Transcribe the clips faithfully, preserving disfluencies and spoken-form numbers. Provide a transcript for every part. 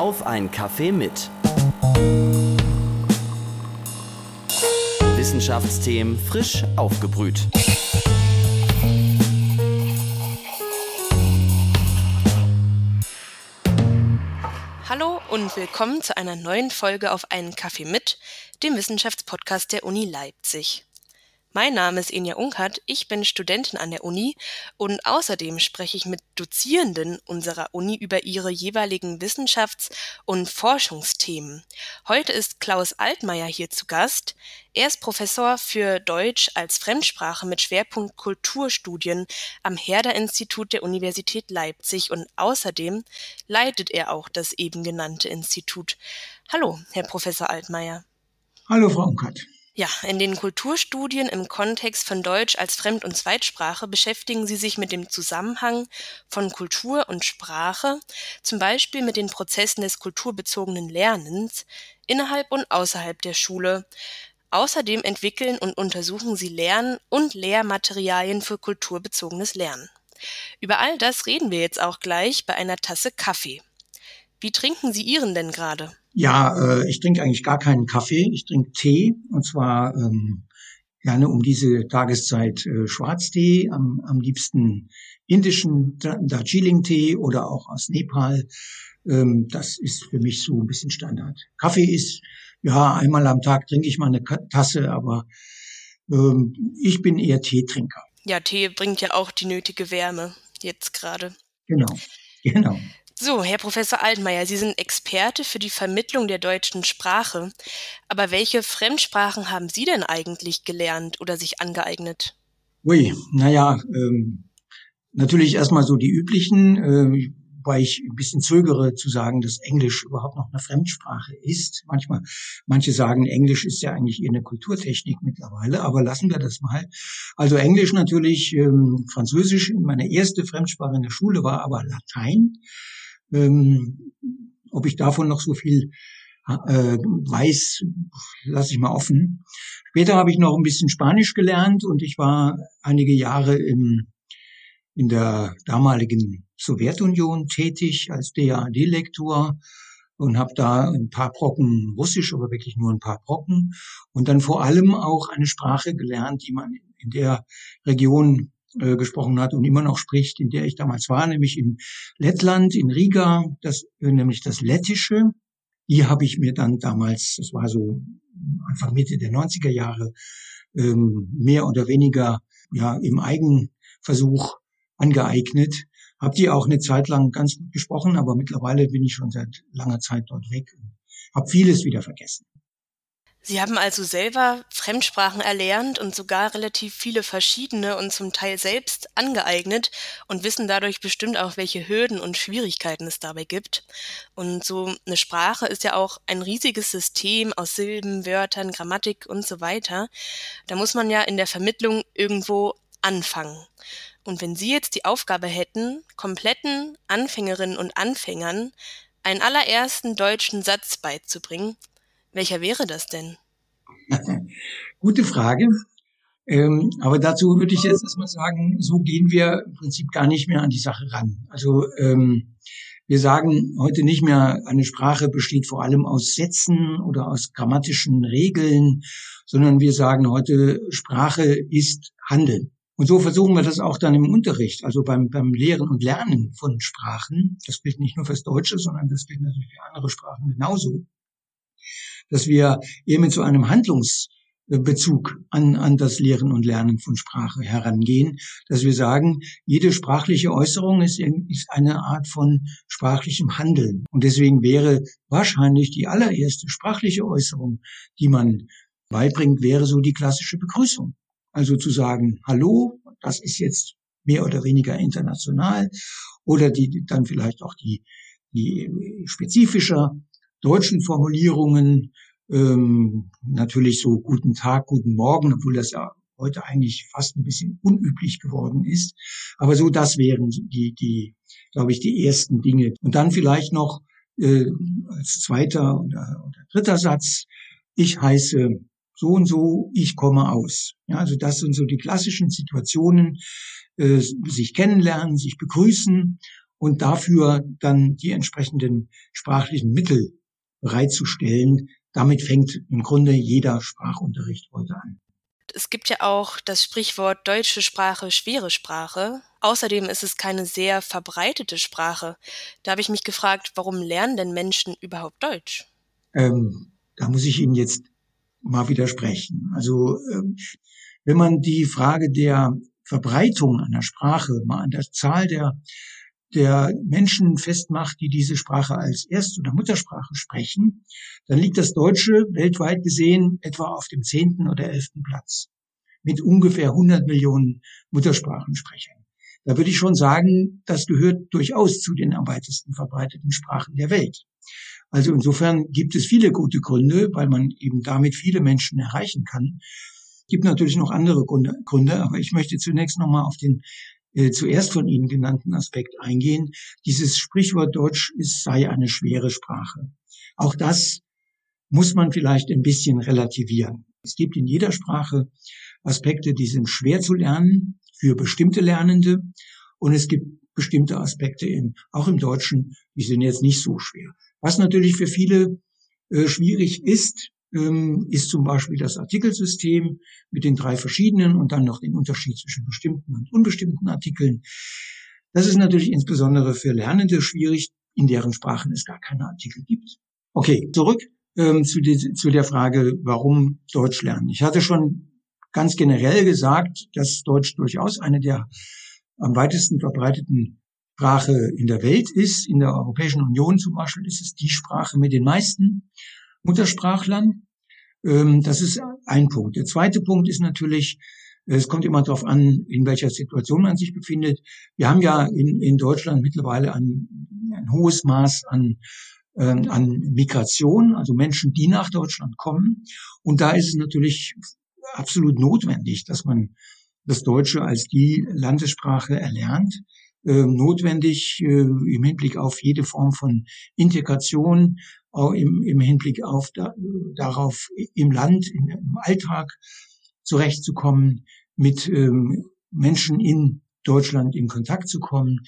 auf einen Kaffee mit. Wissenschaftsthemen frisch aufgebrüht. Hallo und willkommen zu einer neuen Folge auf einen Kaffee mit, dem Wissenschaftspodcast der Uni Leipzig. Mein Name ist Inja Unkert, ich bin Studentin an der Uni und außerdem spreche ich mit Dozierenden unserer Uni über ihre jeweiligen Wissenschafts- und Forschungsthemen. Heute ist Klaus Altmaier hier zu Gast. Er ist Professor für Deutsch als Fremdsprache mit Schwerpunkt Kulturstudien am Herder-Institut der Universität Leipzig und außerdem leitet er auch das eben genannte Institut. Hallo, Herr Professor Altmaier. Hallo, Frau Unkert. Ja, in den Kulturstudien im Kontext von Deutsch als Fremd- und Zweitsprache beschäftigen Sie sich mit dem Zusammenhang von Kultur und Sprache, zum Beispiel mit den Prozessen des kulturbezogenen Lernens innerhalb und außerhalb der Schule. Außerdem entwickeln und untersuchen Sie Lern- und Lehrmaterialien für kulturbezogenes Lernen. Über all das reden wir jetzt auch gleich bei einer Tasse Kaffee. Wie trinken Sie Ihren denn gerade? Ja, ich trinke eigentlich gar keinen Kaffee, ich trinke Tee und zwar ähm, gerne um diese Tageszeit äh, Schwarztee, am, am liebsten indischen Darjeeling-Tee oder auch aus Nepal. Ähm, das ist für mich so ein bisschen Standard. Kaffee ist, ja, einmal am Tag trinke ich mal eine Tasse, aber ähm, ich bin eher Teetrinker. Ja, Tee bringt ja auch die nötige Wärme jetzt gerade. Genau, genau. So, Herr Professor Altmaier, Sie sind Experte für die Vermittlung der deutschen Sprache. Aber welche Fremdsprachen haben Sie denn eigentlich gelernt oder sich angeeignet? Ui, naja, ähm, natürlich erstmal so die üblichen, äh, weil ich ein bisschen zögere zu sagen, dass Englisch überhaupt noch eine Fremdsprache ist. Manchmal, manche sagen, Englisch ist ja eigentlich eher eine Kulturtechnik mittlerweile, aber lassen wir das mal. Also Englisch natürlich, ähm, Französisch, meine erste Fremdsprache in der Schule war aber Latein. Ähm, ob ich davon noch so viel äh, weiß, lasse ich mal offen. Später habe ich noch ein bisschen Spanisch gelernt und ich war einige Jahre im, in der damaligen Sowjetunion tätig als D A D-Lektor und habe da ein paar Brocken Russisch, aber wirklich nur ein paar Brocken und dann vor allem auch eine Sprache gelernt, die man in der Region gesprochen hat und immer noch spricht, in der ich damals war, nämlich in Lettland, in Riga, das, nämlich das Lettische. Die habe ich mir dann damals, das war so Anfang Mitte der neunziger Jahre, mehr oder weniger ja im Eigenversuch angeeignet. Habe die auch eine Zeit lang ganz gut gesprochen, aber mittlerweile bin ich schon seit langer Zeit dort weg und habe vieles wieder vergessen. Sie haben also selber Fremdsprachen erlernt und sogar relativ viele verschiedene und zum Teil selbst angeeignet und wissen dadurch bestimmt auch, welche Hürden und Schwierigkeiten es dabei gibt. Und so eine Sprache ist ja auch ein riesiges System aus Silben, Wörtern, Grammatik und so weiter. Da muss man ja in der Vermittlung irgendwo anfangen. Und wenn Sie jetzt die Aufgabe hätten, kompletten Anfängerinnen und Anfängern einen allerersten deutschen Satz beizubringen, welcher wäre das denn? Gute Frage. Ähm, aber dazu würde ich jetzt erstmal sagen, so gehen wir im Prinzip gar nicht mehr an die Sache ran. Also ähm, wir sagen heute nicht mehr, eine Sprache besteht vor allem aus Sätzen oder aus grammatischen Regeln, sondern wir sagen heute, Sprache ist Handeln. Und so versuchen wir das auch dann im Unterricht, also beim, beim Lehren und Lernen von Sprachen. Das gilt nicht nur fürs Deutsche, sondern das gilt natürlich für andere Sprachen genauso. Dass wir eher mit so einem Handlungsbezug an, an das Lehren und Lernen von Sprache herangehen, dass wir sagen, jede sprachliche Äußerung ist, ist eine Art von sprachlichem Handeln. Und deswegen wäre wahrscheinlich die allererste sprachliche Äußerung, die man beibringt, wäre so die klassische Begrüßung. Also zu sagen, hallo, das ist jetzt mehr oder weniger international, oder die, dann vielleicht auch die, die spezifischer deutschen Formulierungen, ähm, natürlich so guten Tag, guten Morgen, obwohl das ja heute eigentlich fast ein bisschen unüblich geworden ist. Aber so, das wären die, die, glaube ich, die ersten Dinge. Und dann vielleicht noch äh, als zweiter oder, oder dritter Satz, ich heiße so und so, ich komme aus. Ja, also das sind so die klassischen Situationen, äh, sich kennenlernen, sich begrüßen. und dafür dann die entsprechenden sprachlichen Mittel bereitzustellen. Damit fängt im Grunde jeder Sprachunterricht heute an. Es gibt ja auch das Sprichwort deutsche Sprache, schwere Sprache. Außerdem ist es keine sehr verbreitete Sprache. Da habe ich mich gefragt, warum lernen denn Menschen überhaupt Deutsch? Ähm, da muss ich Ihnen jetzt mal widersprechen. Also ähm, wenn man die Frage der Verbreitung einer Sprache mal an der Zahl der, der Menschen festmacht, die diese Sprache als Erst- oder Muttersprache sprechen, dann liegt das Deutsche weltweit gesehen etwa auf dem zehnten oder elften Platz mit ungefähr hundert Millionen Muttersprachensprechern. Da würde ich schon sagen, das gehört durchaus zu den am weitesten verbreiteten Sprachen der Welt. Also insofern gibt es viele gute Gründe, weil man eben damit viele Menschen erreichen kann. Es gibt natürlich noch andere Gründe, Gründe aber ich möchte zunächst nochmal auf den äh, zuerst von Ihnen genannten Aspekt eingehen. Dieses Sprichwort Deutsch ist, sei eine schwere Sprache. Auch das muss man vielleicht ein bisschen relativieren. Es gibt in jeder Sprache Aspekte, die sind schwer zu lernen für bestimmte Lernende, und es gibt bestimmte Aspekte, im, auch im Deutschen, die sind jetzt nicht so schwer. Was natürlich für viele äh, schwierig ist, ähm, ist zum Beispiel das Artikelsystem mit den drei verschiedenen und dann noch den Unterschied zwischen bestimmten und unbestimmten Artikeln. Das ist natürlich insbesondere für Lernende schwierig, in deren Sprachen es gar keine Artikel gibt. Okay, zurück ähm, zu, die, zu der Frage, warum Deutsch lernen. Ich hatte schon ganz generell gesagt, dass Deutsch durchaus eine der am weitesten verbreiteten Sprache in der Welt ist. In der Europäischen Union zum Beispiel ist es die Sprache mit den meisten Muttersprachlern. Das ist ein Punkt. Der zweite Punkt ist natürlich, es kommt immer darauf an, in welcher Situation man sich befindet. Wir haben ja in, in Deutschland mittlerweile ein, ein hohes Maß an an Migration, also Menschen, die nach Deutschland kommen. Und da ist es natürlich absolut notwendig, dass man das Deutsche als die Landessprache erlernt, äh, notwendig äh, im Hinblick auf jede Form von Integration, auch im, im Hinblick auf da, darauf im Land, im, im Alltag zurechtzukommen, mit ähm, Menschen in Deutschland in Kontakt zu kommen,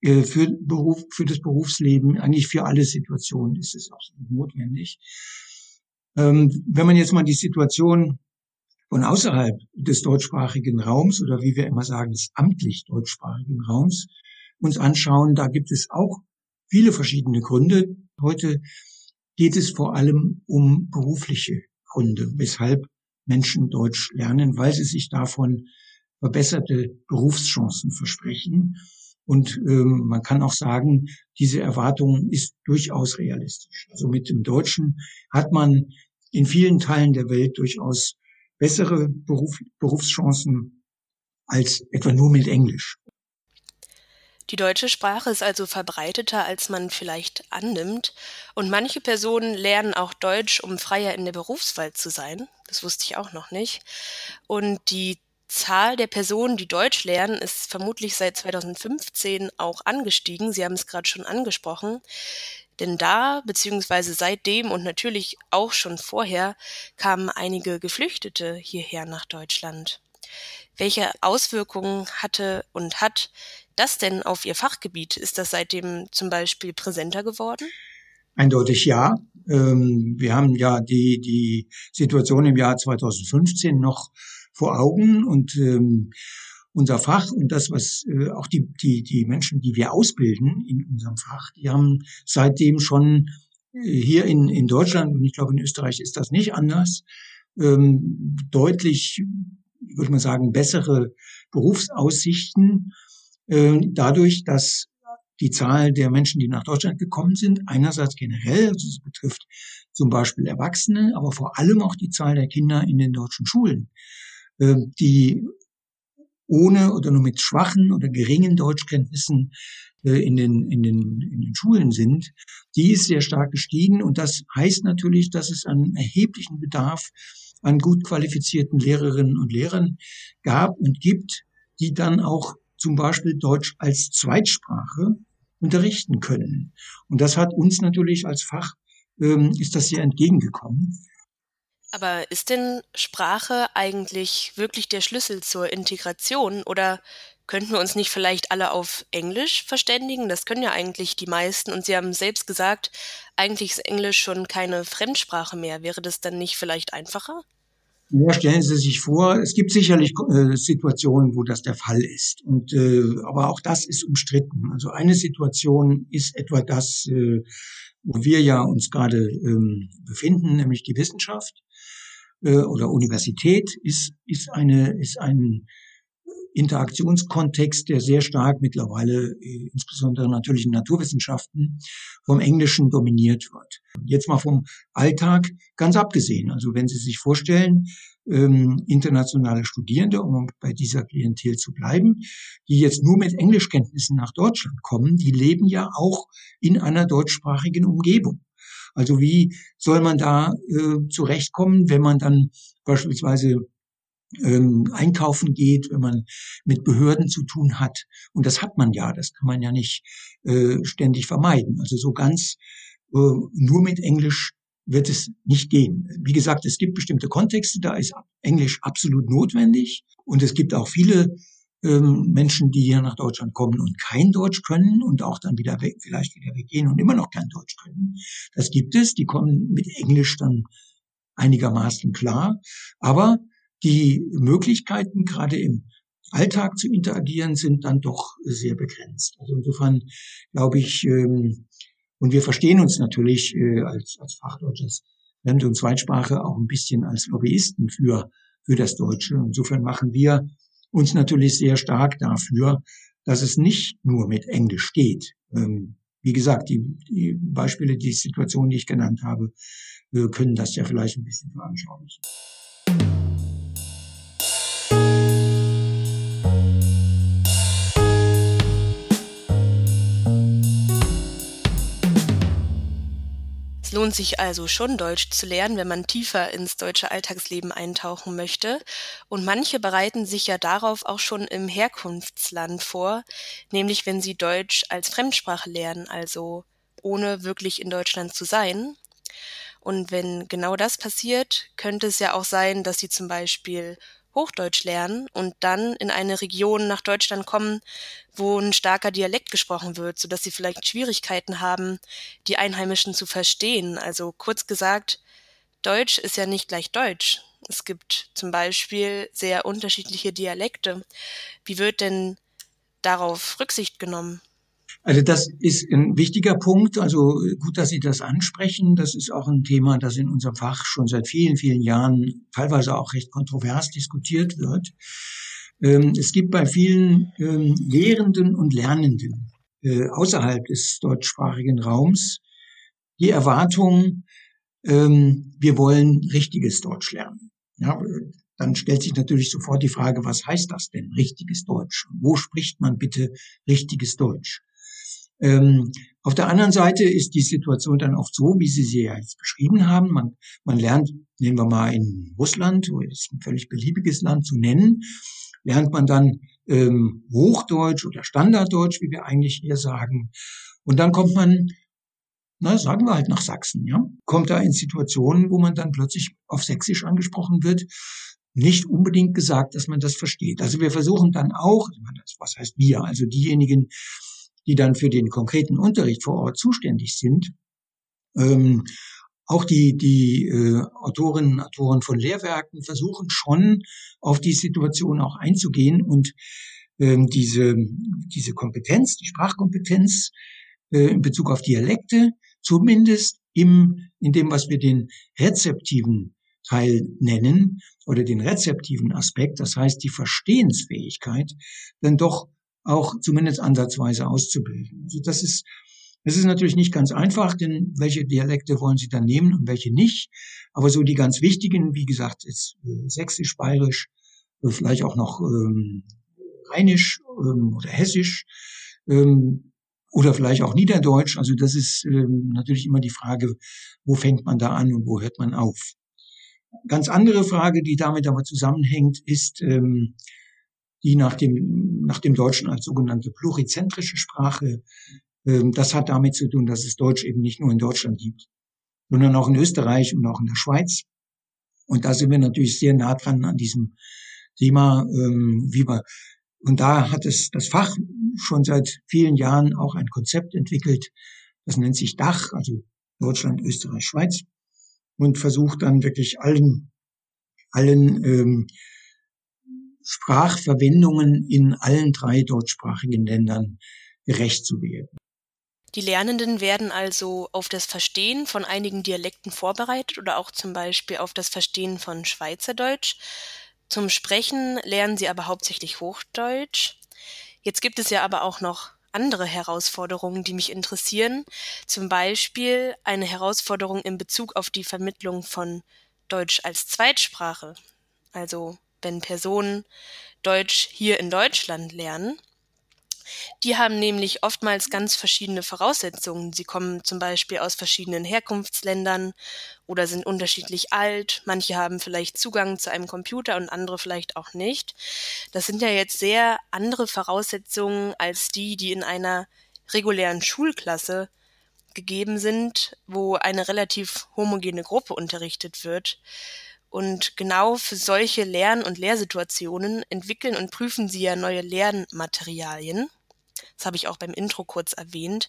äh, für Beruf, für das Berufsleben, eigentlich für alle Situationen ist es absolut notwendig. Ähm, wenn man jetzt mal die Situation von außerhalb des deutschsprachigen Raums oder wie wir immer sagen, des amtlich deutschsprachigen Raums uns anschauen, da gibt es auch viele verschiedene Gründe. Heute geht es vor allem um berufliche Gründe, weshalb Menschen Deutsch lernen, weil sie sich davon verbesserte Berufschancen versprechen. Und ähm, man kann auch sagen, diese Erwartung ist durchaus realistisch. Also mit dem Deutschen hat man in vielen Teilen der Welt durchaus bessere Beruf, Berufschancen als etwa nur mit Englisch. Die deutsche Sprache ist also verbreiteter, als man vielleicht annimmt. Und manche Personen lernen auch Deutsch, um freier in der Berufswelt zu sein. Das wusste ich auch noch nicht. Und die Zahl der Personen, die Deutsch lernen, ist vermutlich seit zweitausendfünfzehn auch angestiegen. Sie haben es gerade schon angesprochen. Denn da, beziehungsweise seitdem und natürlich auch schon vorher, kamen einige Geflüchtete hierher nach Deutschland. Welche Auswirkungen hatte und hat das denn auf Ihr Fachgebiet? Ist das seitdem zum Beispiel präsenter geworden? Eindeutig ja. Wir haben ja die, die Situation im Jahr zweitausendfünfzehn noch vor Augen, und unser Fach und das, was äh, auch die die die Menschen, die wir ausbilden in unserem Fach, die haben seitdem schon äh, hier in in Deutschland, und ich glaube in Österreich ist das nicht anders, ähm, deutlich, würde man sagen, bessere Berufsaussichten, äh, dadurch, dass die Zahl der Menschen, die nach Deutschland gekommen sind, einerseits generell, also das betrifft zum Beispiel Erwachsene, aber vor allem auch die Zahl der Kinder in den deutschen Schulen, äh, die ohne oder nur mit schwachen oder geringen Deutschkenntnissen äh, in den, in den, in den Schulen sind, die ist sehr stark gestiegen. Und das heißt natürlich, dass es einen erheblichen Bedarf an gut qualifizierten Lehrerinnen und Lehrern gab und gibt, die dann auch zum Beispiel Deutsch als Zweitsprache unterrichten können. Und das hat uns natürlich als Fach, ähm, ist das sehr entgegengekommen. Aber ist denn Sprache eigentlich wirklich der Schlüssel zur Integration, oder Könnten wir uns nicht vielleicht alle auf Englisch verständigen? Das können ja eigentlich die meisten. Und Sie haben selbst gesagt, eigentlich ist Englisch schon keine Fremdsprache mehr. Wäre das dann nicht vielleicht einfacher? Ja, stellen Sie sich vor, es gibt sicherlich äh, Situationen, wo das der Fall ist. Und äh, aber auch das ist umstritten. Also eine Situation ist etwa das, äh, wo wir ja uns gerade ähm, befinden, nämlich die Wissenschaft äh, oder Universität ist ist eine ist ein Interaktionskontext, der sehr stark mittlerweile, äh, insbesondere natürlich in Naturwissenschaften, vom Englischen dominiert wird. Jetzt mal vom Alltag ganz abgesehen. Also wenn Sie sich vorstellen, ähm, internationale Studierende, um bei dieser Klientel zu bleiben, die jetzt nur mit Englischkenntnissen nach Deutschland kommen, die leben ja auch in einer deutschsprachigen Umgebung. Also wie soll man da äh, zurechtkommen, wenn man dann beispielsweise Ähm, einkaufen geht, wenn man mit Behörden zu tun hat. Und das hat man ja, das kann man ja nicht äh, ständig vermeiden. Also so ganz äh, nur mit Englisch wird es nicht gehen. Wie gesagt, es gibt bestimmte Kontexte, da ist Englisch absolut notwendig. Und es gibt auch viele ähm, Menschen, die hier nach Deutschland kommen und kein Deutsch können und auch dann wieder weg, vielleicht wieder weggehen und immer noch kein Deutsch können. Das gibt es, die kommen mit Englisch dann einigermaßen klar. Aber die Möglichkeiten, gerade im Alltag zu interagieren, sind dann doch sehr begrenzt. Also insofern glaube ich, ähm, und wir verstehen uns natürlich äh, als, als Fachdeutsche, als Fremd- und Zweitsprache auch ein bisschen als Lobbyisten für, für das Deutsche. Insofern machen wir uns natürlich sehr stark dafür, dass es nicht nur mit Englisch geht. Ähm, wie gesagt, die, die Beispiele, die Situationen, die ich genannt habe, äh, können das ja vielleicht ein bisschen veranschaulichen. Es lohnt sich also schon, Deutsch zu lernen, wenn man tiefer ins deutsche Alltagsleben eintauchen möchte. Und manche bereiten sich ja darauf auch schon im Herkunftsland vor, nämlich wenn sie Deutsch als Fremdsprache lernen, also ohne wirklich in Deutschland zu sein. Und wenn genau das passiert, könnte es ja auch sein, dass sie zum Beispiel Hochdeutsch lernen und dann in eine Region nach Deutschland kommen, wo ein starker Dialekt gesprochen wird, sodass sie vielleicht Schwierigkeiten haben, die Einheimischen zu verstehen. Also kurz gesagt, Deutsch ist ja nicht gleich Deutsch. Es gibt zum Beispiel sehr unterschiedliche Dialekte. Wie wird denn darauf Rücksicht genommen? Also das ist ein wichtiger Punkt. Also gut, dass Sie das ansprechen. Das ist auch ein Thema, das in unserem Fach schon seit vielen, vielen Jahren teilweise auch recht kontrovers diskutiert wird. Es gibt bei vielen Lehrenden und Lernenden außerhalb des deutschsprachigen Raums die Erwartung, wir wollen richtiges Deutsch lernen. Ja, dann stellt sich natürlich sofort die Frage, was heißt das denn, richtiges Deutsch? Wo spricht man bitte richtiges Deutsch? Ähm, auf der anderen Seite ist die Situation dann oft so, wie Sie sie ja jetzt beschrieben haben. Man, man lernt, nehmen wir mal in Russland, wo ist ein völlig beliebiges Land zu nennen, lernt man dann ähm, Hochdeutsch oder Standarddeutsch, wie wir eigentlich eher sagen. Und dann kommt man, na, sagen wir halt nach Sachsen, ja, kommt da in Situationen, wo man dann plötzlich auf Sächsisch angesprochen wird, nicht unbedingt gesagt, dass man das versteht. Also wir versuchen dann auch, was heißt wir, also diejenigen, die dann für den konkreten Unterricht vor Ort zuständig sind, ähm, auch die, die äh, Autorinnen und Autoren von Lehrwerken versuchen schon, auf die Situation auch einzugehen und ähm, diese, diese Kompetenz, die Sprachkompetenz äh, in Bezug auf Dialekte, zumindest im, in dem, was wir den rezeptiven Teil nennen oder den rezeptiven Aspekt, das heißt die Verstehensfähigkeit, dann doch auch zumindest ansatzweise auszubilden. Also das ist, das ist natürlich nicht ganz einfach, denn welche Dialekte wollen Sie dann nehmen und welche nicht? Aber so die ganz wichtigen, wie gesagt, ist äh, Sächsisch, Bayerisch, äh, vielleicht auch noch ähm, Rheinisch ähm, oder Hessisch ähm, oder vielleicht auch Niederdeutsch. Also das ist ähm, natürlich immer die Frage, wo fängt man da an und wo hört man auf? Ganz andere Frage, die damit aber zusammenhängt, ist ähm, die nach dem, nach dem Deutschen als sogenannte plurizentrische Sprache. Das hat damit zu tun, dass es Deutsch eben nicht nur in Deutschland gibt, sondern auch in Österreich und auch in der Schweiz. Und da sind wir natürlich sehr nah dran an diesem Thema, wie wir Und da hat es das Fach schon seit vielen Jahren auch ein Konzept entwickelt, das nennt sich DACH, also Deutschland, Österreich, Schweiz, und versucht dann wirklich allen, allen ähm, Sprachverwendungen in allen drei deutschsprachigen Ländern gerecht zu werden. Die Lernenden werden also auf das Verstehen von einigen Dialekten vorbereitet oder auch zum Beispiel auf das Verstehen von Schweizerdeutsch. Zum Sprechen lernen sie aber hauptsächlich Hochdeutsch. Jetzt gibt es ja aber auch noch andere Herausforderungen, die mich interessieren. Zum Beispiel eine Herausforderung in Bezug auf die Vermittlung von Deutsch als Zweitsprache. Also wenn Personen Deutsch hier in Deutschland lernen. Die haben nämlich oftmals ganz verschiedene Voraussetzungen. Sie kommen zum Beispiel aus verschiedenen Herkunftsländern oder sind unterschiedlich alt. Manche haben vielleicht Zugang zu einem Computer und andere vielleicht auch nicht. Das sind ja jetzt sehr andere Voraussetzungen als die, die in einer regulären Schulklasse gegeben sind, wo eine relativ homogene Gruppe unterrichtet wird. Und genau für solche Lern- und Lehrsituationen entwickeln und prüfen sie ja neue Lernmaterialien. Das habe ich auch beim Intro kurz erwähnt.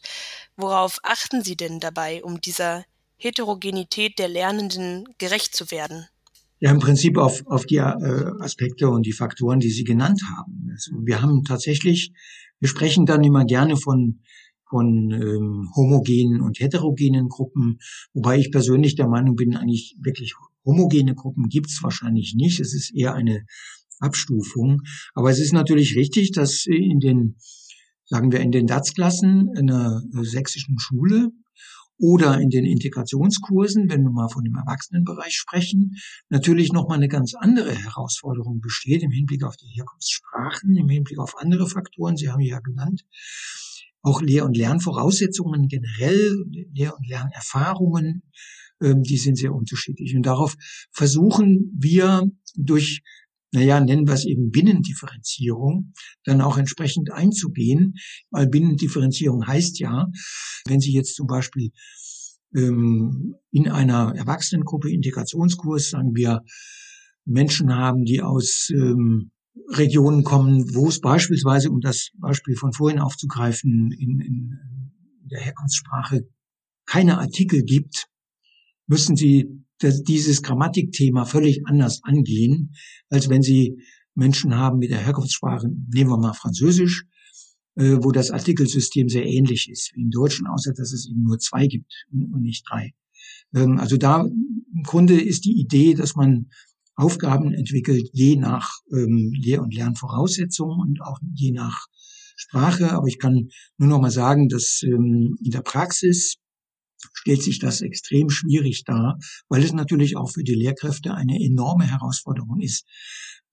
Worauf achten Sie denn dabei, um dieser Heterogenität der Lernenden gerecht zu werden? Ja, im Prinzip auf, auf die äh, Aspekte und die Faktoren, die Sie genannt haben. Also wir haben tatsächlich, wir sprechen dann immer gerne von, von ähm, homogenen und heterogenen Gruppen, wobei ich persönlich der Meinung bin, eigentlich wirklich homogene Gruppen gibt es wahrscheinlich nicht. Es ist eher eine Abstufung. Aber es ist natürlich richtig, dass in den sagen wir, in den D A Z-Klassen einer sächsischen Schule oder in den Integrationskursen, wenn wir mal von dem Erwachsenenbereich sprechen, natürlich nochmal eine ganz andere Herausforderung besteht im Hinblick auf die Herkunftssprachen, im Hinblick auf andere Faktoren, Sie haben ja genannt, auch Lehr- und Lernvoraussetzungen generell, Lehr- und Lernerfahrungen, die sind sehr unterschiedlich. Und darauf versuchen wir durch naja, nennen wir es eben Binnendifferenzierung, dann auch entsprechend einzugehen, weil Binnendifferenzierung heißt ja, wenn Sie jetzt zum Beispiel ähm, in einer Erwachsenengruppe Integrationskurs, sagen wir, Menschen haben, die aus ähm, Regionen kommen, wo es beispielsweise, um das Beispiel von vorhin aufzugreifen, in, in der Herkunftssprache keine Artikel gibt, müssen Sie dass dieses Grammatikthema völlig anders angehen, als wenn Sie Menschen haben mit der Herkunftssprache, nehmen wir mal Französisch, äh, wo das Artikelsystem sehr ähnlich ist wie im Deutschen, außer dass es eben nur zwei gibt und nicht drei. Ähm, also da im Grunde ist die Idee, dass man Aufgaben entwickelt, je nach ähm, Lehr- und Lernvoraussetzungen und auch je nach Sprache. Aber ich kann nur noch mal sagen, dass ähm, in der Praxis stellt sich das extrem schwierig dar, weil es natürlich auch für die Lehrkräfte eine enorme Herausforderung ist,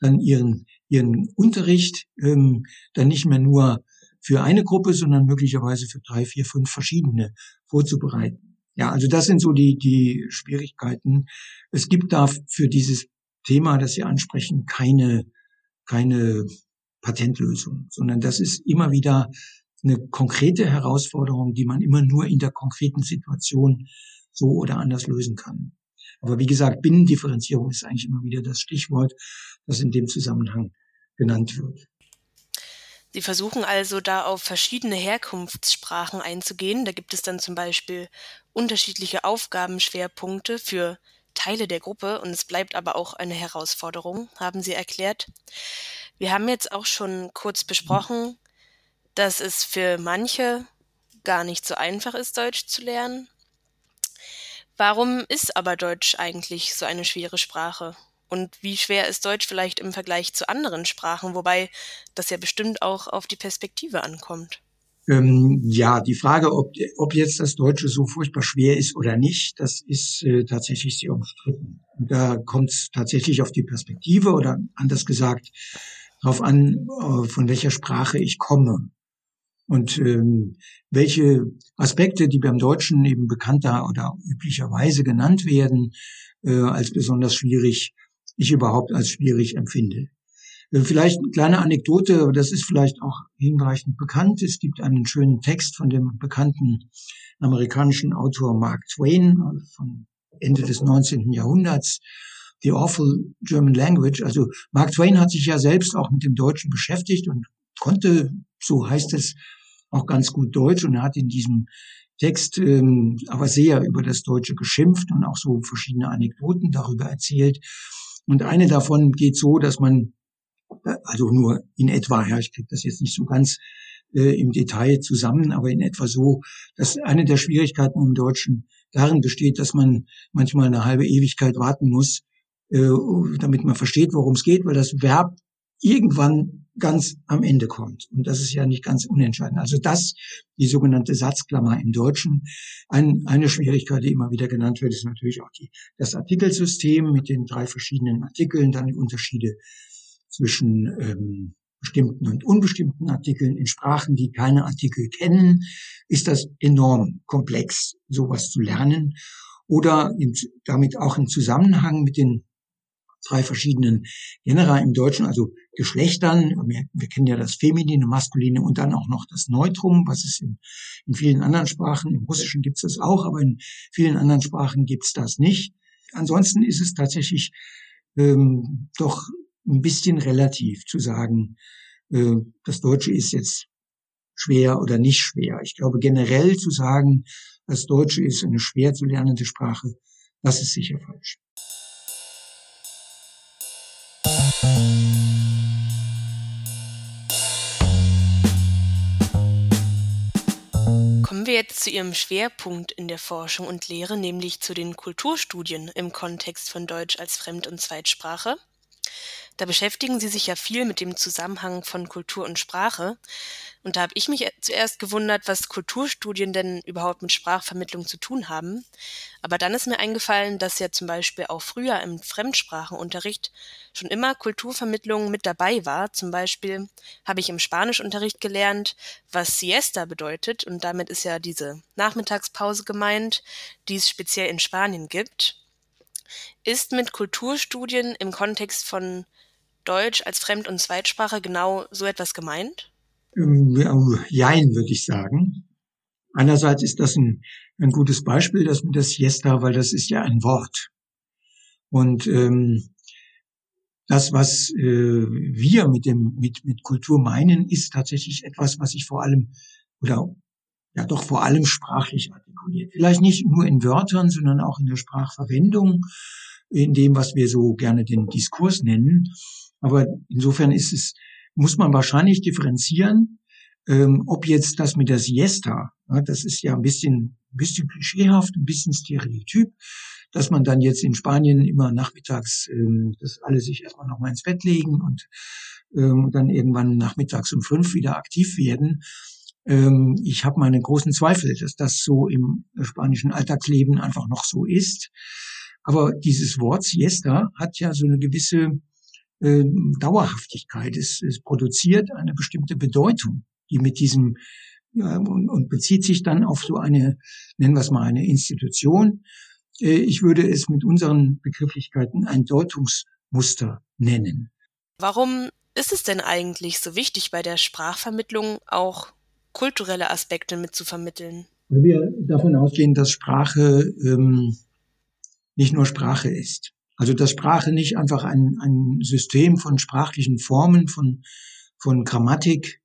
dann ihren ihren Unterricht ähm, dann nicht mehr nur für eine Gruppe, sondern möglicherweise für drei, vier, fünf verschiedene vorzubereiten. Ja, also das sind so die die Schwierigkeiten. Es gibt da für dieses Thema, das Sie ansprechen, keine keine Patentlösung, sondern das ist immer wieder eine konkrete Herausforderung, die man immer nur in der konkreten Situation so oder anders lösen kann. Aber wie gesagt, Binnendifferenzierung ist eigentlich immer wieder das Stichwort, das in dem Zusammenhang genannt wird. Sie versuchen also da auf verschiedene Herkunftssprachen einzugehen. Da gibt es dann zum Beispiel unterschiedliche Aufgabenschwerpunkte für Teile der Gruppe und es bleibt aber auch eine Herausforderung, haben Sie erklärt. Wir haben jetzt auch schon kurz besprochen, mhm. dass es für manche gar nicht so einfach ist, Deutsch zu lernen. Warum ist aber Deutsch eigentlich so eine schwere Sprache? Und wie schwer ist Deutsch vielleicht im Vergleich zu anderen Sprachen, wobei das ja bestimmt auch auf die Perspektive ankommt? Ähm, ja, die Frage, ob, ob jetzt das Deutsche so furchtbar schwer ist oder nicht, das ist äh, tatsächlich sehr umstritten. Und da kommt es tatsächlich auf die Perspektive oder anders gesagt darauf an, äh, von welcher Sprache ich komme. Und ähm, welche Aspekte, die beim Deutschen eben bekannter oder üblicherweise genannt werden, äh, als besonders schwierig, ich überhaupt als schwierig empfinde. Äh, vielleicht eine kleine Anekdote, aber das ist vielleicht auch hinreichend bekannt. Es gibt einen schönen Text von dem bekannten amerikanischen Autor Mark Twain also von Ende des neunzehnten Jahrhunderts, The Awful German Language. Also Mark Twain hat sich ja selbst auch mit dem Deutschen beschäftigt und konnte, so heißt es, auch ganz gut Deutsch und hat in diesem Text ähm, aber sehr über das Deutsche geschimpft und auch so verschiedene Anekdoten darüber erzählt. Und eine davon geht so, dass man, also nur in etwa, ja, ich kriege das jetzt nicht so ganz äh, im Detail zusammen, aber in etwa so, dass eine der Schwierigkeiten im Deutschen darin besteht, dass man manchmal eine halbe Ewigkeit warten muss, äh, damit man versteht, worum es geht, weil das Verb irgendwann ganz am Ende kommt. Und das ist ja nicht ganz unentscheidend. Also das, die sogenannte Satzklammer im Deutschen. Ein, eine Schwierigkeit, die immer wieder genannt wird, ist natürlich auch die, das Artikelsystem mit den drei verschiedenen Artikeln, dann die Unterschiede zwischen ähm, bestimmten und unbestimmten Artikeln. In Sprachen, die keine Artikel kennen, ist das enorm komplex, sowas zu lernen. Oder in, damit auch im Zusammenhang mit den drei verschiedenen Genera im Deutschen, also Geschlechtern, wir, wir kennen ja das Feminine, Maskuline und dann auch noch das Neutrum, was es in, in vielen anderen Sprachen, im Russischen gibt es das auch, aber in vielen anderen Sprachen gibt es das nicht. Ansonsten ist es tatsächlich ähm, doch ein bisschen relativ zu sagen, äh, das Deutsche ist jetzt schwer oder nicht schwer. Ich glaube, generell zu sagen, das Deutsche ist eine schwer zu lernende Sprache, das ist sicher falsch. Kommen wir jetzt zu Ihrem Schwerpunkt in der Forschung und Lehre, nämlich zu den Kulturstudien im Kontext von Deutsch als Fremd- und Zweitsprache. Da beschäftigen Sie sich ja viel mit dem Zusammenhang von Kultur und Sprache. Und da habe ich mich zuerst gewundert, was Kulturstudien denn überhaupt mit Sprachvermittlung zu tun haben. Aber dann ist mir eingefallen, dass ja zum Beispiel auch früher im Fremdsprachenunterricht schon immer Kulturvermittlung mit dabei war. Zum Beispiel habe ich im Spanischunterricht gelernt, was Siesta bedeutet. Und damit ist ja diese Nachmittagspause gemeint, die es speziell in Spanien gibt. Ist mit Kulturstudien im Kontext von Deutsch als Fremd- und Zweitsprache genau so etwas gemeint? Jein, würde ich sagen. Einerseits ist das ein, ein gutes Beispiel, dass man das Siesta, weil das ist ja ein Wort. Und ähm, das, was äh, wir mit dem mit mit Kultur meinen, ist tatsächlich etwas, was sich vor allem oder ja doch vor allem sprachlich artikuliert. Vielleicht nicht nur in Wörtern, sondern auch in der Sprachverwendung, in dem, was wir so gerne den Diskurs nennen. Aber insofern ist es, muss man wahrscheinlich differenzieren, ähm, ob jetzt das mit der Siesta, ja, das ist ja ein bisschen, ein bisschen klischeehaft, ein bisschen Stereotyp, dass man dann jetzt in Spanien immer nachmittags, ähm, dass alle sich erstmal nochmal ins Bett legen und ähm, dann irgendwann nachmittags um fünf wieder aktiv werden. Ich habe meine großen Zweifel, dass das so im spanischen Alltagsleben einfach noch so ist. Aber dieses Wort Siesta hat ja so eine gewisse äh, Dauerhaftigkeit. Es, es produziert eine bestimmte Bedeutung, die mit diesem ja, und, und bezieht sich dann auf so eine, nennen wir es mal, eine Institution. Äh, ich würde es mit unseren Begrifflichkeiten ein Deutungsmuster nennen. Warum ist es denn eigentlich so wichtig, bei der Sprachvermittlung auch kulturelle Aspekte mit zu vermitteln? Weil wir davon ausgehen, dass Sprache ähm, nicht nur Sprache ist. Also dass Sprache nicht einfach ein, ein System von sprachlichen Formen, von, von Grammatik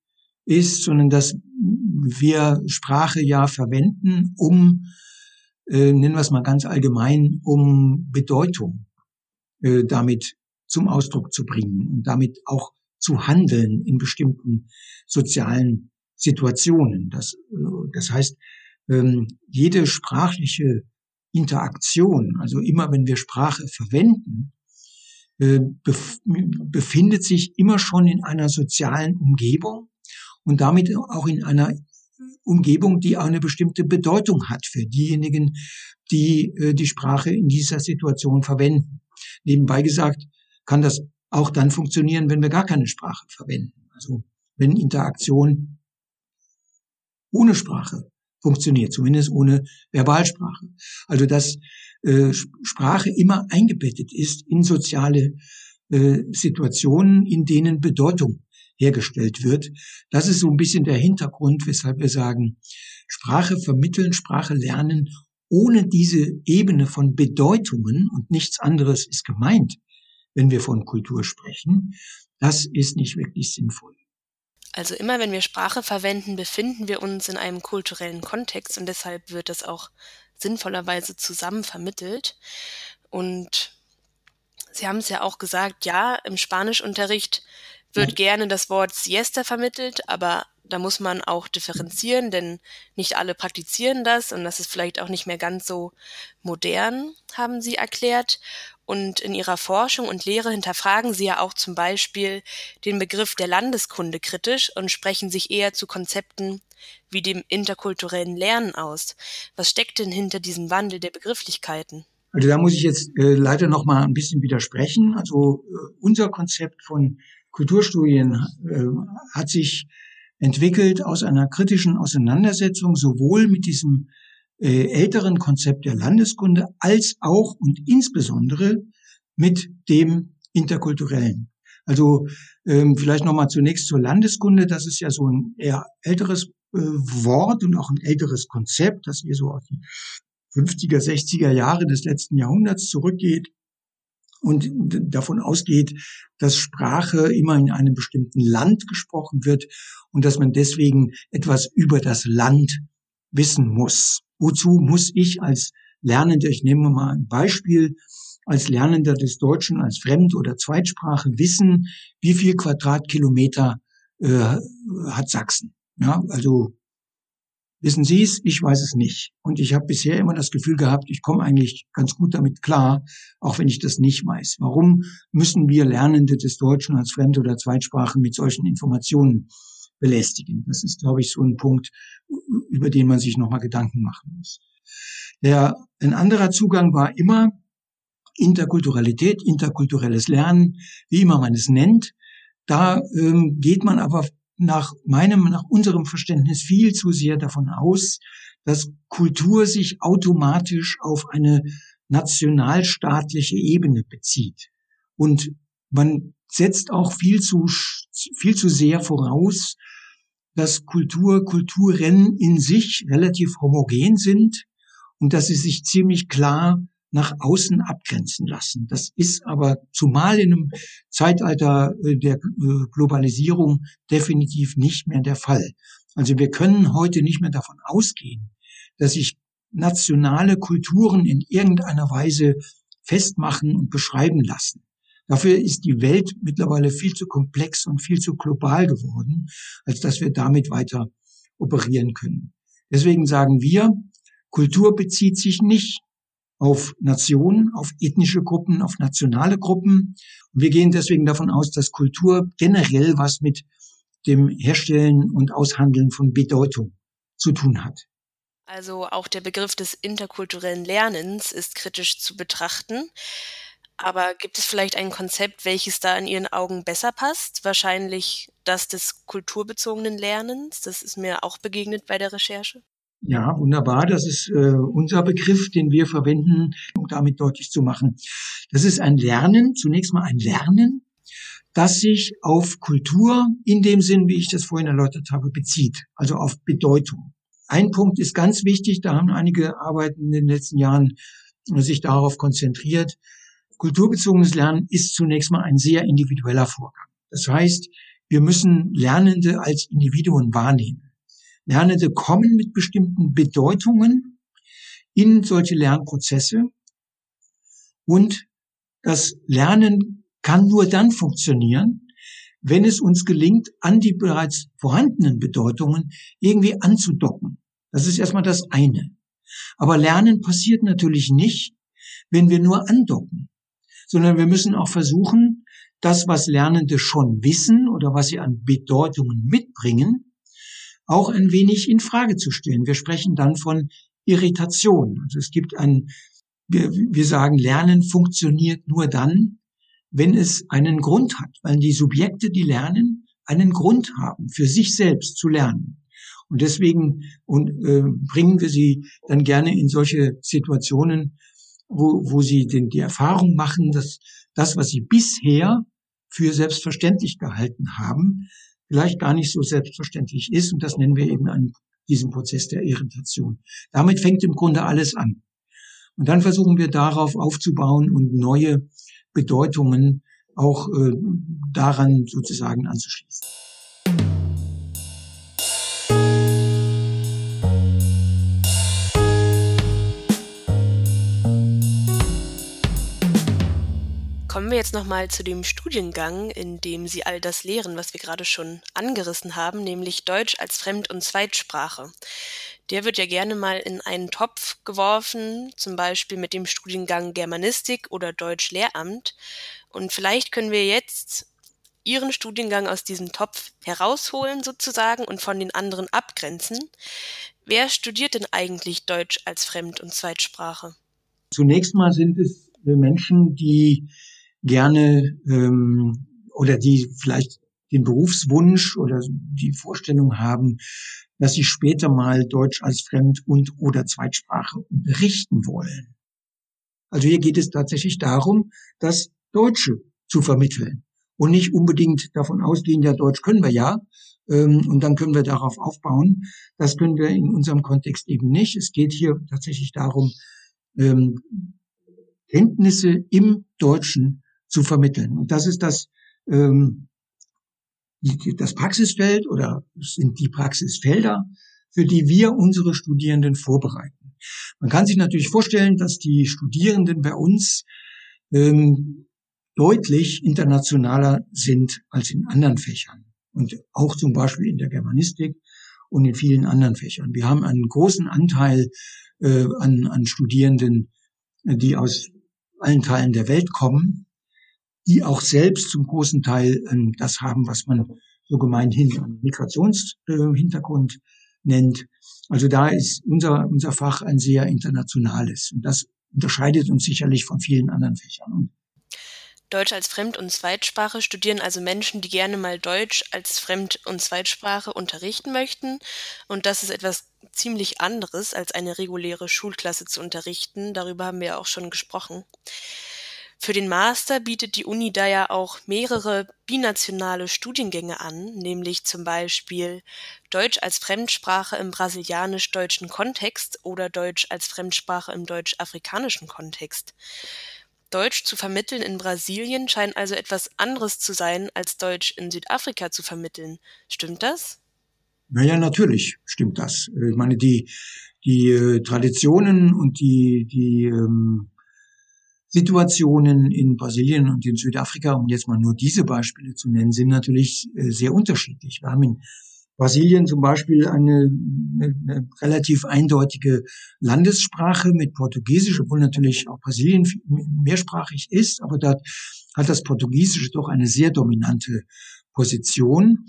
ist, sondern dass wir Sprache ja verwenden, um, äh, nennen wir es mal ganz allgemein, um Bedeutung äh, damit zum Ausdruck zu bringen und damit auch zu handeln in bestimmten sozialen Situationen. Das, das heißt, jede sprachliche Interaktion, also immer wenn wir Sprache verwenden, befindet sich immer schon in einer sozialen Umgebung und damit auch in einer Umgebung, die eine bestimmte Bedeutung hat für diejenigen, die die Sprache in dieser Situation verwenden. Nebenbei gesagt, kann das auch dann funktionieren, wenn wir gar keine Sprache verwenden. Also wenn Interaktion ohne Sprache funktioniert, zumindest ohne Verbalsprache. Also dass äh, Sprache immer eingebettet ist in soziale äh, Situationen, in denen Bedeutung hergestellt wird. Das ist so ein bisschen der Hintergrund, weshalb wir sagen, Sprache vermitteln, Sprache lernen, ohne diese Ebene von Bedeutungen, und nichts anderes ist gemeint, wenn wir von Kultur sprechen, das ist nicht wirklich sinnvoll. Also immer wenn wir Sprache verwenden, befinden wir uns in einem kulturellen Kontext und deshalb wird das auch sinnvollerweise zusammen vermittelt. Und Sie haben es ja auch gesagt, ja, im Spanischunterricht wird gerne das Wort Siesta vermittelt, aber da muss man auch differenzieren, denn nicht alle praktizieren das und das ist vielleicht auch nicht mehr ganz so modern, haben Sie erklärt. Und in Ihrer Forschung und Lehre hinterfragen Sie ja auch zum Beispiel den Begriff der Landeskunde kritisch und sprechen sich eher zu Konzepten wie dem interkulturellen Lernen aus. Was steckt denn hinter diesem Wandel der Begrifflichkeiten? Also da muss ich jetzt äh, leider noch mal ein bisschen widersprechen. Also äh, unser Konzept von Kulturstudien äh, hat sich entwickelt aus einer kritischen Auseinandersetzung sowohl mit diesem äh, älteren Konzept der Landeskunde als auch und insbesondere mit dem Interkulturellen. Also ähm, vielleicht nochmal zunächst zur Landeskunde. Das ist ja so ein eher älteres äh, Wort und auch ein älteres Konzept, das eher so auf die fünfziger, sechziger Jahre des letzten Jahrhunderts zurückgeht und d- davon ausgeht, dass Sprache immer in einem bestimmten Land gesprochen wird und dass man deswegen etwas über das Land wissen muss. Wozu muss ich als Lernender, ich nehme mal ein Beispiel, als Lernender des Deutschen, als Fremd- oder Zweitsprache wissen, wie viel Quadratkilometer äh, hat Sachsen? Ja, also wissen Sie es? Ich weiß es nicht. Und ich habe bisher immer das Gefühl gehabt, ich komme eigentlich ganz gut damit klar, auch wenn ich das nicht weiß. Warum müssen wir Lernende des Deutschen als Fremd- oder Zweitsprachen mit solchen Informationen belästigen? Das ist, glaube ich, so ein Punkt, über den man sich nochmal Gedanken machen muss. Der, ein anderer Zugang war immer Interkulturalität, interkulturelles Lernen, wie immer man es nennt. Da ähm, geht man aber nach meinem, nach unserem Verständnis viel zu sehr davon aus, dass Kultur sich automatisch auf eine nationalstaatliche Ebene bezieht. Und man setzt auch viel zu, viel zu sehr voraus, dass Kultur, Kulturen in sich relativ homogen sind und dass sie sich ziemlich klar nach außen abgrenzen lassen. Das ist aber zumal in einem Zeitalter der Globalisierung definitiv nicht mehr der Fall. Also wir können heute nicht mehr davon ausgehen, dass sich nationale Kulturen in irgendeiner Weise festmachen und beschreiben lassen. Dafür ist die Welt mittlerweile viel zu komplex und viel zu global geworden, als dass wir damit weiter operieren können. Deswegen sagen wir, Kultur bezieht sich nicht auf Nationen, auf ethnische Gruppen, auf nationale Gruppen. Und wir gehen deswegen davon aus, dass Kultur generell was mit dem Herstellen und Aushandeln von Bedeutung zu tun hat. Also auch der Begriff des interkulturellen Lernens ist kritisch zu betrachten. Aber gibt es vielleicht ein Konzept, welches da in Ihren Augen besser passt? Wahrscheinlich das des kulturbezogenen Lernens. Das ist mir auch begegnet bei der Recherche. Ja, wunderbar. Das ist äh, unser Begriff, den wir verwenden, um damit deutlich zu machen. Das ist ein Lernen, zunächst mal ein Lernen, das sich auf Kultur in dem Sinn, wie ich das vorhin erläutert habe, bezieht, also auf Bedeutung. Ein Punkt ist ganz wichtig, da haben einige Arbeiten in den letzten Jahren sich darauf konzentriert. Kulturbezogenes Lernen ist zunächst mal ein sehr individueller Vorgang. Das heißt, wir müssen Lernende als Individuen wahrnehmen. Lernende kommen mit bestimmten Bedeutungen in solche Lernprozesse und das Lernen kann nur dann funktionieren, wenn es uns gelingt, an die bereits vorhandenen Bedeutungen irgendwie anzudocken. Das ist erstmal das eine. Aber Lernen passiert natürlich nicht, wenn wir nur andocken, sondern wir müssen auch versuchen, das, was Lernende schon wissen oder was sie an Bedeutungen mitbringen, auch ein wenig in Frage zu stellen. Wir sprechen dann von Irritation. Also es gibt ein, wir, wir sagen, Lernen funktioniert nur dann, wenn es einen Grund hat, weil die Subjekte, die lernen, einen Grund haben, für sich selbst zu lernen. Und deswegen und, äh, bringen wir sie dann gerne in solche Situationen, wo, wo sie den, die Erfahrung machen, dass das, was sie bisher für selbstverständlich gehalten haben, vielleicht gar nicht so selbstverständlich ist. Und das nennen wir eben einen, diesen Prozess der Irritation. Damit fängt im Grunde alles an. Und dann versuchen wir darauf aufzubauen und neue Bedeutungen auch äh, daran sozusagen anzuschließen. Kommen wir jetzt nochmal zu dem Studiengang, in dem Sie all das lehren, was wir gerade schon angerissen haben, nämlich Deutsch als Fremd- und Zweitsprache. Der wird ja gerne mal in einen Topf geworfen, zum Beispiel mit dem Studiengang Germanistik oder Deutsch-Lehramt. Und vielleicht können wir jetzt Ihren Studiengang aus diesem Topf herausholen sozusagen und von den anderen abgrenzen. Wer studiert denn eigentlich Deutsch als Fremd- und Zweitsprache? Zunächst mal sind es Menschen, die gerne ähm, oder die vielleicht den Berufswunsch oder die Vorstellung haben, dass sie später mal Deutsch als Fremd- und oder Zweitsprache unterrichten wollen. Also hier geht es tatsächlich darum, das Deutsche zu vermitteln und nicht unbedingt davon ausgehen, ja, Deutsch können wir ja ähm, und dann können wir darauf aufbauen. Das können wir in unserem Kontext eben nicht. Es geht hier tatsächlich darum, ähm, Kenntnisse im Deutschen zu vermitteln. Und das ist das, ähm, das Praxisfeld oder sind die Praxisfelder, für die wir unsere Studierenden vorbereiten. Man kann sich natürlich vorstellen, dass die Studierenden bei uns ähm, deutlich internationaler sind als in anderen Fächern und auch zum Beispiel in der Germanistik und in vielen anderen Fächern. Wir haben einen großen Anteil äh, an, an Studierenden, die aus allen Teilen der Welt kommen, die auch selbst zum großen Teil ähm, das haben, was man so gemeinhin einen Migrationshintergrund äh, nennt. Also da ist unser unser Fach ein sehr internationales und das unterscheidet uns sicherlich von vielen anderen Fächern. Deutsch als Fremd- und Zweitsprache studieren also Menschen, die gerne mal Deutsch als Fremd- und Zweitsprache unterrichten möchten. Und das ist etwas ziemlich anderes, als eine reguläre Schulklasse zu unterrichten. Darüber haben wir ja auch schon gesprochen. Für den Master bietet die Uni da ja auch mehrere binationale Studiengänge an, nämlich zum Beispiel Deutsch als Fremdsprache im brasilianisch-deutschen Kontext oder Deutsch als Fremdsprache im deutsch-afrikanischen Kontext. Deutsch zu vermitteln in Brasilien scheint also etwas anderes zu sein, als Deutsch in Südafrika zu vermitteln. Stimmt das? Naja, natürlich stimmt das. Ich meine, die, die Traditionen und die, die ähm, Situationen in Brasilien und in Südafrika, um jetzt mal nur diese Beispiele zu nennen, sind natürlich sehr unterschiedlich. Wir haben in Brasilien zum Beispiel eine, eine relativ eindeutige Landessprache mit Portugiesisch, obwohl natürlich auch Brasilien mehrsprachig ist, aber da hat das Portugiesische doch eine sehr dominante Position.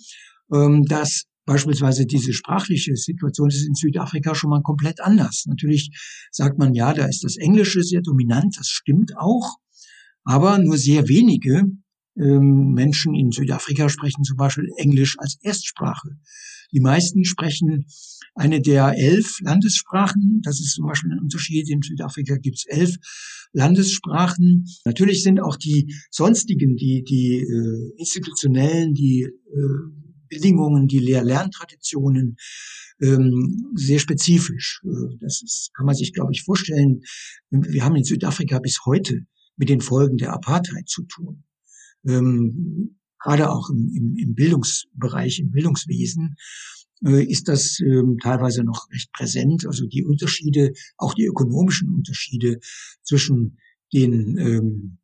Das beispielsweise diese sprachliche Situation ist in Südafrika schon mal komplett anders. Natürlich sagt man, ja, da ist das Englische sehr dominant, das stimmt auch, aber nur sehr wenige Menschen in Südafrika sprechen zum Beispiel Englisch als Erstsprache. Die meisten sprechen eine der elf Landessprachen. Das ist zum Beispiel ein Unterschied. In Südafrika gibt es elf Landessprachen. Natürlich sind auch die sonstigen, die, die äh, institutionellen, die äh, Bedingungen, die Lehr-Lerntraditionen ähm, sehr spezifisch. Das ist, kann man sich, glaube ich, vorstellen. Wir haben in Südafrika bis heute mit den Folgen der Apartheid zu tun. Ähm, gerade auch im, im, im Bildungsbereich, im Bildungswesen, äh, ist das ähm, teilweise noch recht präsent. Also die Unterschiede, auch die ökonomischen Unterschiede zwischen den ähm,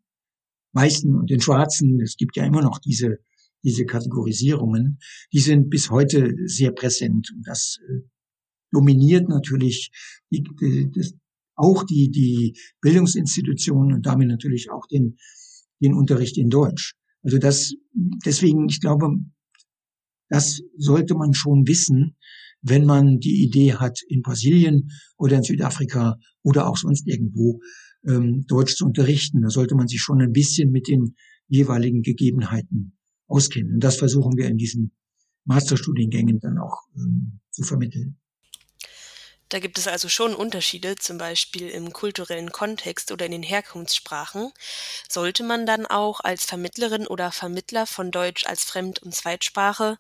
Weißen und den Schwarzen, es gibt ja immer noch diese, diese Kategorisierungen, die sind bis heute sehr präsent. Und das äh, dominiert natürlich die, die, das, auch die, die Bildungsinstitutionen und damit natürlich auch den den Unterricht in Deutsch. Also das, deswegen, ich glaube, das sollte man schon wissen, wenn man die Idee hat, in Brasilien oder in Südafrika oder auch sonst irgendwo ähm, Deutsch zu unterrichten. Da sollte man sich schon ein bisschen mit den jeweiligen Gegebenheiten auskennen. Und das versuchen wir in diesen Masterstudiengängen dann auch ähm, zu vermitteln. Da gibt es also schon Unterschiede, zum Beispiel im kulturellen Kontext oder in den Herkunftssprachen. Sollte man dann auch als Vermittlerin oder Vermittler von Deutsch als Fremd- und Zweitsprache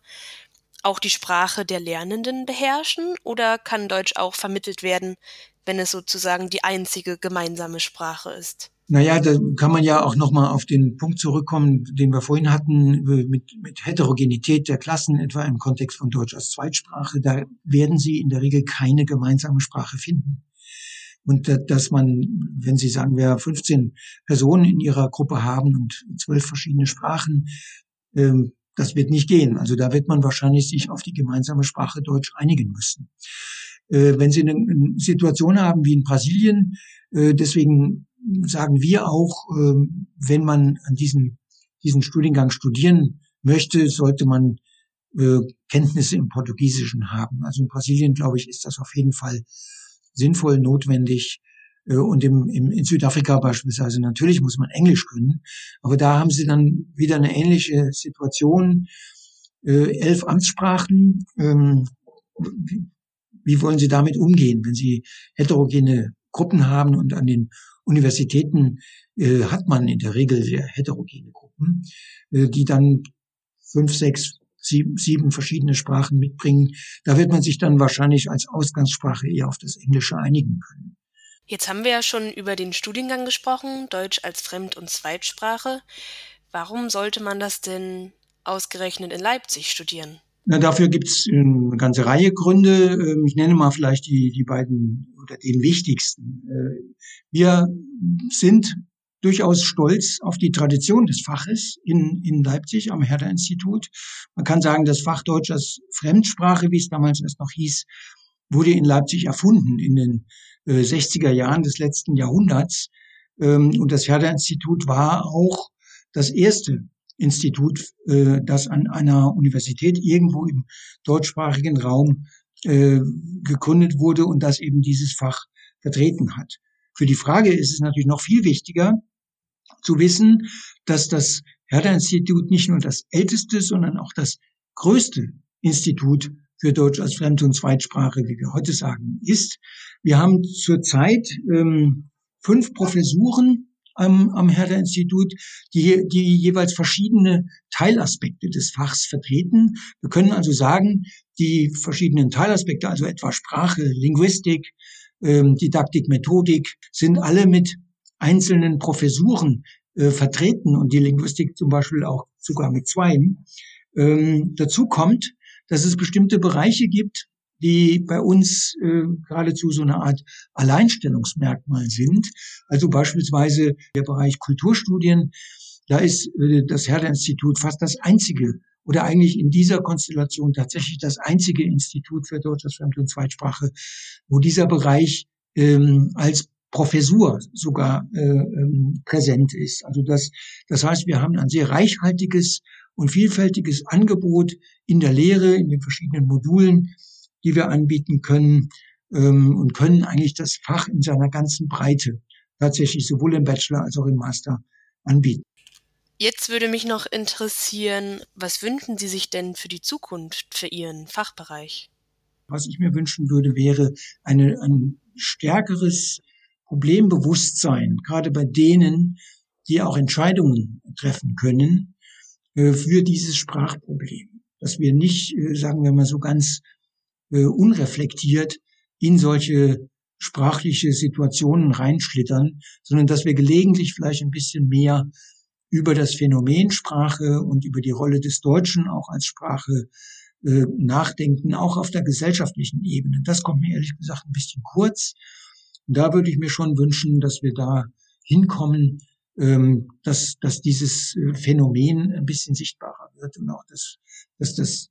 auch die Sprache der Lernenden beherrschen? Oder kann Deutsch auch vermittelt werden, wenn es sozusagen die einzige gemeinsame Sprache ist? Naja, da kann man ja auch nochmal auf den Punkt zurückkommen, den wir vorhin hatten, mit, mit Heterogenität der Klassen, etwa im Kontext von Deutsch als Zweitsprache. Da werden sie in der Regel keine gemeinsame Sprache finden. Und dass man, wenn Sie sagen, wir fünfzehn Personen in Ihrer Gruppe haben und zwölf verschiedene Sprachen, ähm, das wird nicht gehen. Also da wird man wahrscheinlich sich auf die gemeinsame Sprache Deutsch einigen müssen. Äh, wenn Sie eine, eine Situation haben wie in Brasilien, äh, deswegen sagen wir auch, äh, wenn man an diesem diesen Studiengang studieren möchte, sollte man äh, Kenntnisse im Portugiesischen haben. Also in Brasilien, glaube ich, ist das auf jeden Fall sinnvoll, notwendig. Und im, im, in Südafrika beispielsweise, natürlich muss man Englisch können, aber da haben sie dann wieder eine ähnliche Situation. Äh, elf Amtssprachen, ähm, wie, wie wollen Sie damit umgehen, wenn Sie heterogene Gruppen haben? Und an den Universitäten äh, hat man in der Regel sehr heterogene Gruppen, äh, die dann fünf, sechs, sieben, sieben verschiedene Sprachen mitbringen. Da wird man sich dann wahrscheinlich als Ausgangssprache eher auf das Englische einigen können. Jetzt haben wir ja schon über den Studiengang gesprochen, Deutsch als Fremd- und Zweitsprache. Warum sollte man das denn ausgerechnet in Leipzig studieren? Na, dafür gibt es eine ganze Reihe Gründe. Ich nenne mal vielleicht die, die beiden oder den wichtigsten. Wir sind durchaus stolz auf die Tradition des Faches in, in Leipzig am Herder-Institut. Man kann sagen, das Fach Deutsch als Fremdsprache, wie es damals erst noch hieß, wurde in Leipzig erfunden in den äh, sechziger Jahren des letzten Jahrhunderts. Ähm, und das Herder-Institut war auch das erste Institut, äh, das an einer Universität irgendwo im deutschsprachigen Raum äh, gegründet wurde und das eben dieses Fach vertreten hat. Für die Frage ist es natürlich noch viel wichtiger zu wissen, dass das Herder-Institut nicht nur das älteste, sondern auch das größte Institut für Deutsch als Fremd- und Zweitsprache, wie wir heute sagen, ist. Wir haben zurzeit ähm, fünf Professuren am, am Herder-Institut, die, die jeweils verschiedene Teilaspekte des Fachs vertreten. Wir können also sagen, die verschiedenen Teilaspekte, also etwa Sprache, Linguistik, ähm, Didaktik, Methodik, sind alle mit einzelnen Professuren äh, vertreten und die Linguistik zum Beispiel auch sogar mit zweien. Ähm, dazu kommt, dass es bestimmte Bereiche gibt, die bei uns äh, geradezu so eine Art Alleinstellungsmerkmal sind. Also beispielsweise der Bereich Kulturstudien, da ist äh, das Herder-Institut fast das einzige oder eigentlich in dieser Konstellation tatsächlich das einzige Institut für Deutsch als Fremd- und Zweitsprache, wo dieser Bereich ähm, als Professur sogar äh, ähm, präsent ist. Also das, das heißt, wir haben ein sehr reichhaltiges und vielfältiges Angebot in der Lehre, in den verschiedenen Modulen, die wir anbieten können, ähm, und können eigentlich das Fach in seiner ganzen Breite tatsächlich sowohl im Bachelor als auch im Master anbieten. Jetzt würde mich noch interessieren, was wünschen Sie sich denn für die Zukunft, für Ihren Fachbereich? Was ich mir wünschen würde, wäre eine, ein stärkeres Problembewusstsein, gerade bei denen, die auch Entscheidungen treffen können, für dieses Sprachproblem, dass wir nicht, sagen wir mal so ganz unreflektiert in solche sprachliche Situationen reinschlittern, sondern dass wir gelegentlich vielleicht ein bisschen mehr über das Phänomen Sprache und über die Rolle des Deutschen auch als Sprache nachdenken, auch auf der gesellschaftlichen Ebene. Das kommt mir ehrlich gesagt ein bisschen kurz. Und da würde ich mir schon wünschen, dass wir da hinkommen, dass, dass dieses Phänomen ein bisschen sichtbarer wird und auch, das, dass das,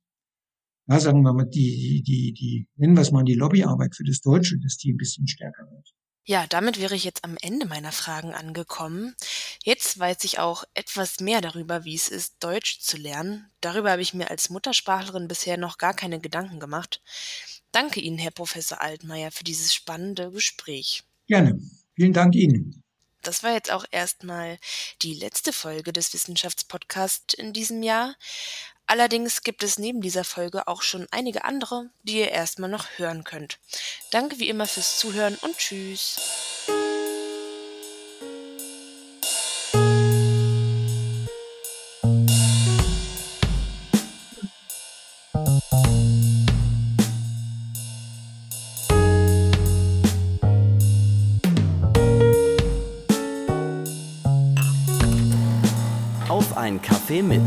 ja, sagen wir mal, die, die, die, nennen wir es mal die Lobbyarbeit für das Deutsche, dass die ein bisschen stärker wird. Ja, damit wäre ich jetzt am Ende meiner Fragen angekommen. Jetzt weiß ich auch etwas mehr darüber, wie es ist, Deutsch zu lernen. Darüber habe ich mir als Muttersprachlerin bisher noch gar keine Gedanken gemacht. Danke Ihnen, Herr Professor Altmaier, für dieses spannende Gespräch. Gerne. Vielen Dank Ihnen. Das war jetzt auch erstmal die letzte Folge des Wissenschaftspodcasts in diesem Jahr. Allerdings gibt es neben dieser Folge auch schon einige andere, die ihr erstmal noch hören könnt. Danke wie immer fürs Zuhören und tschüss. Ein Kaffee mit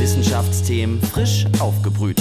Wissenschaftsthemen frisch aufgebrüht.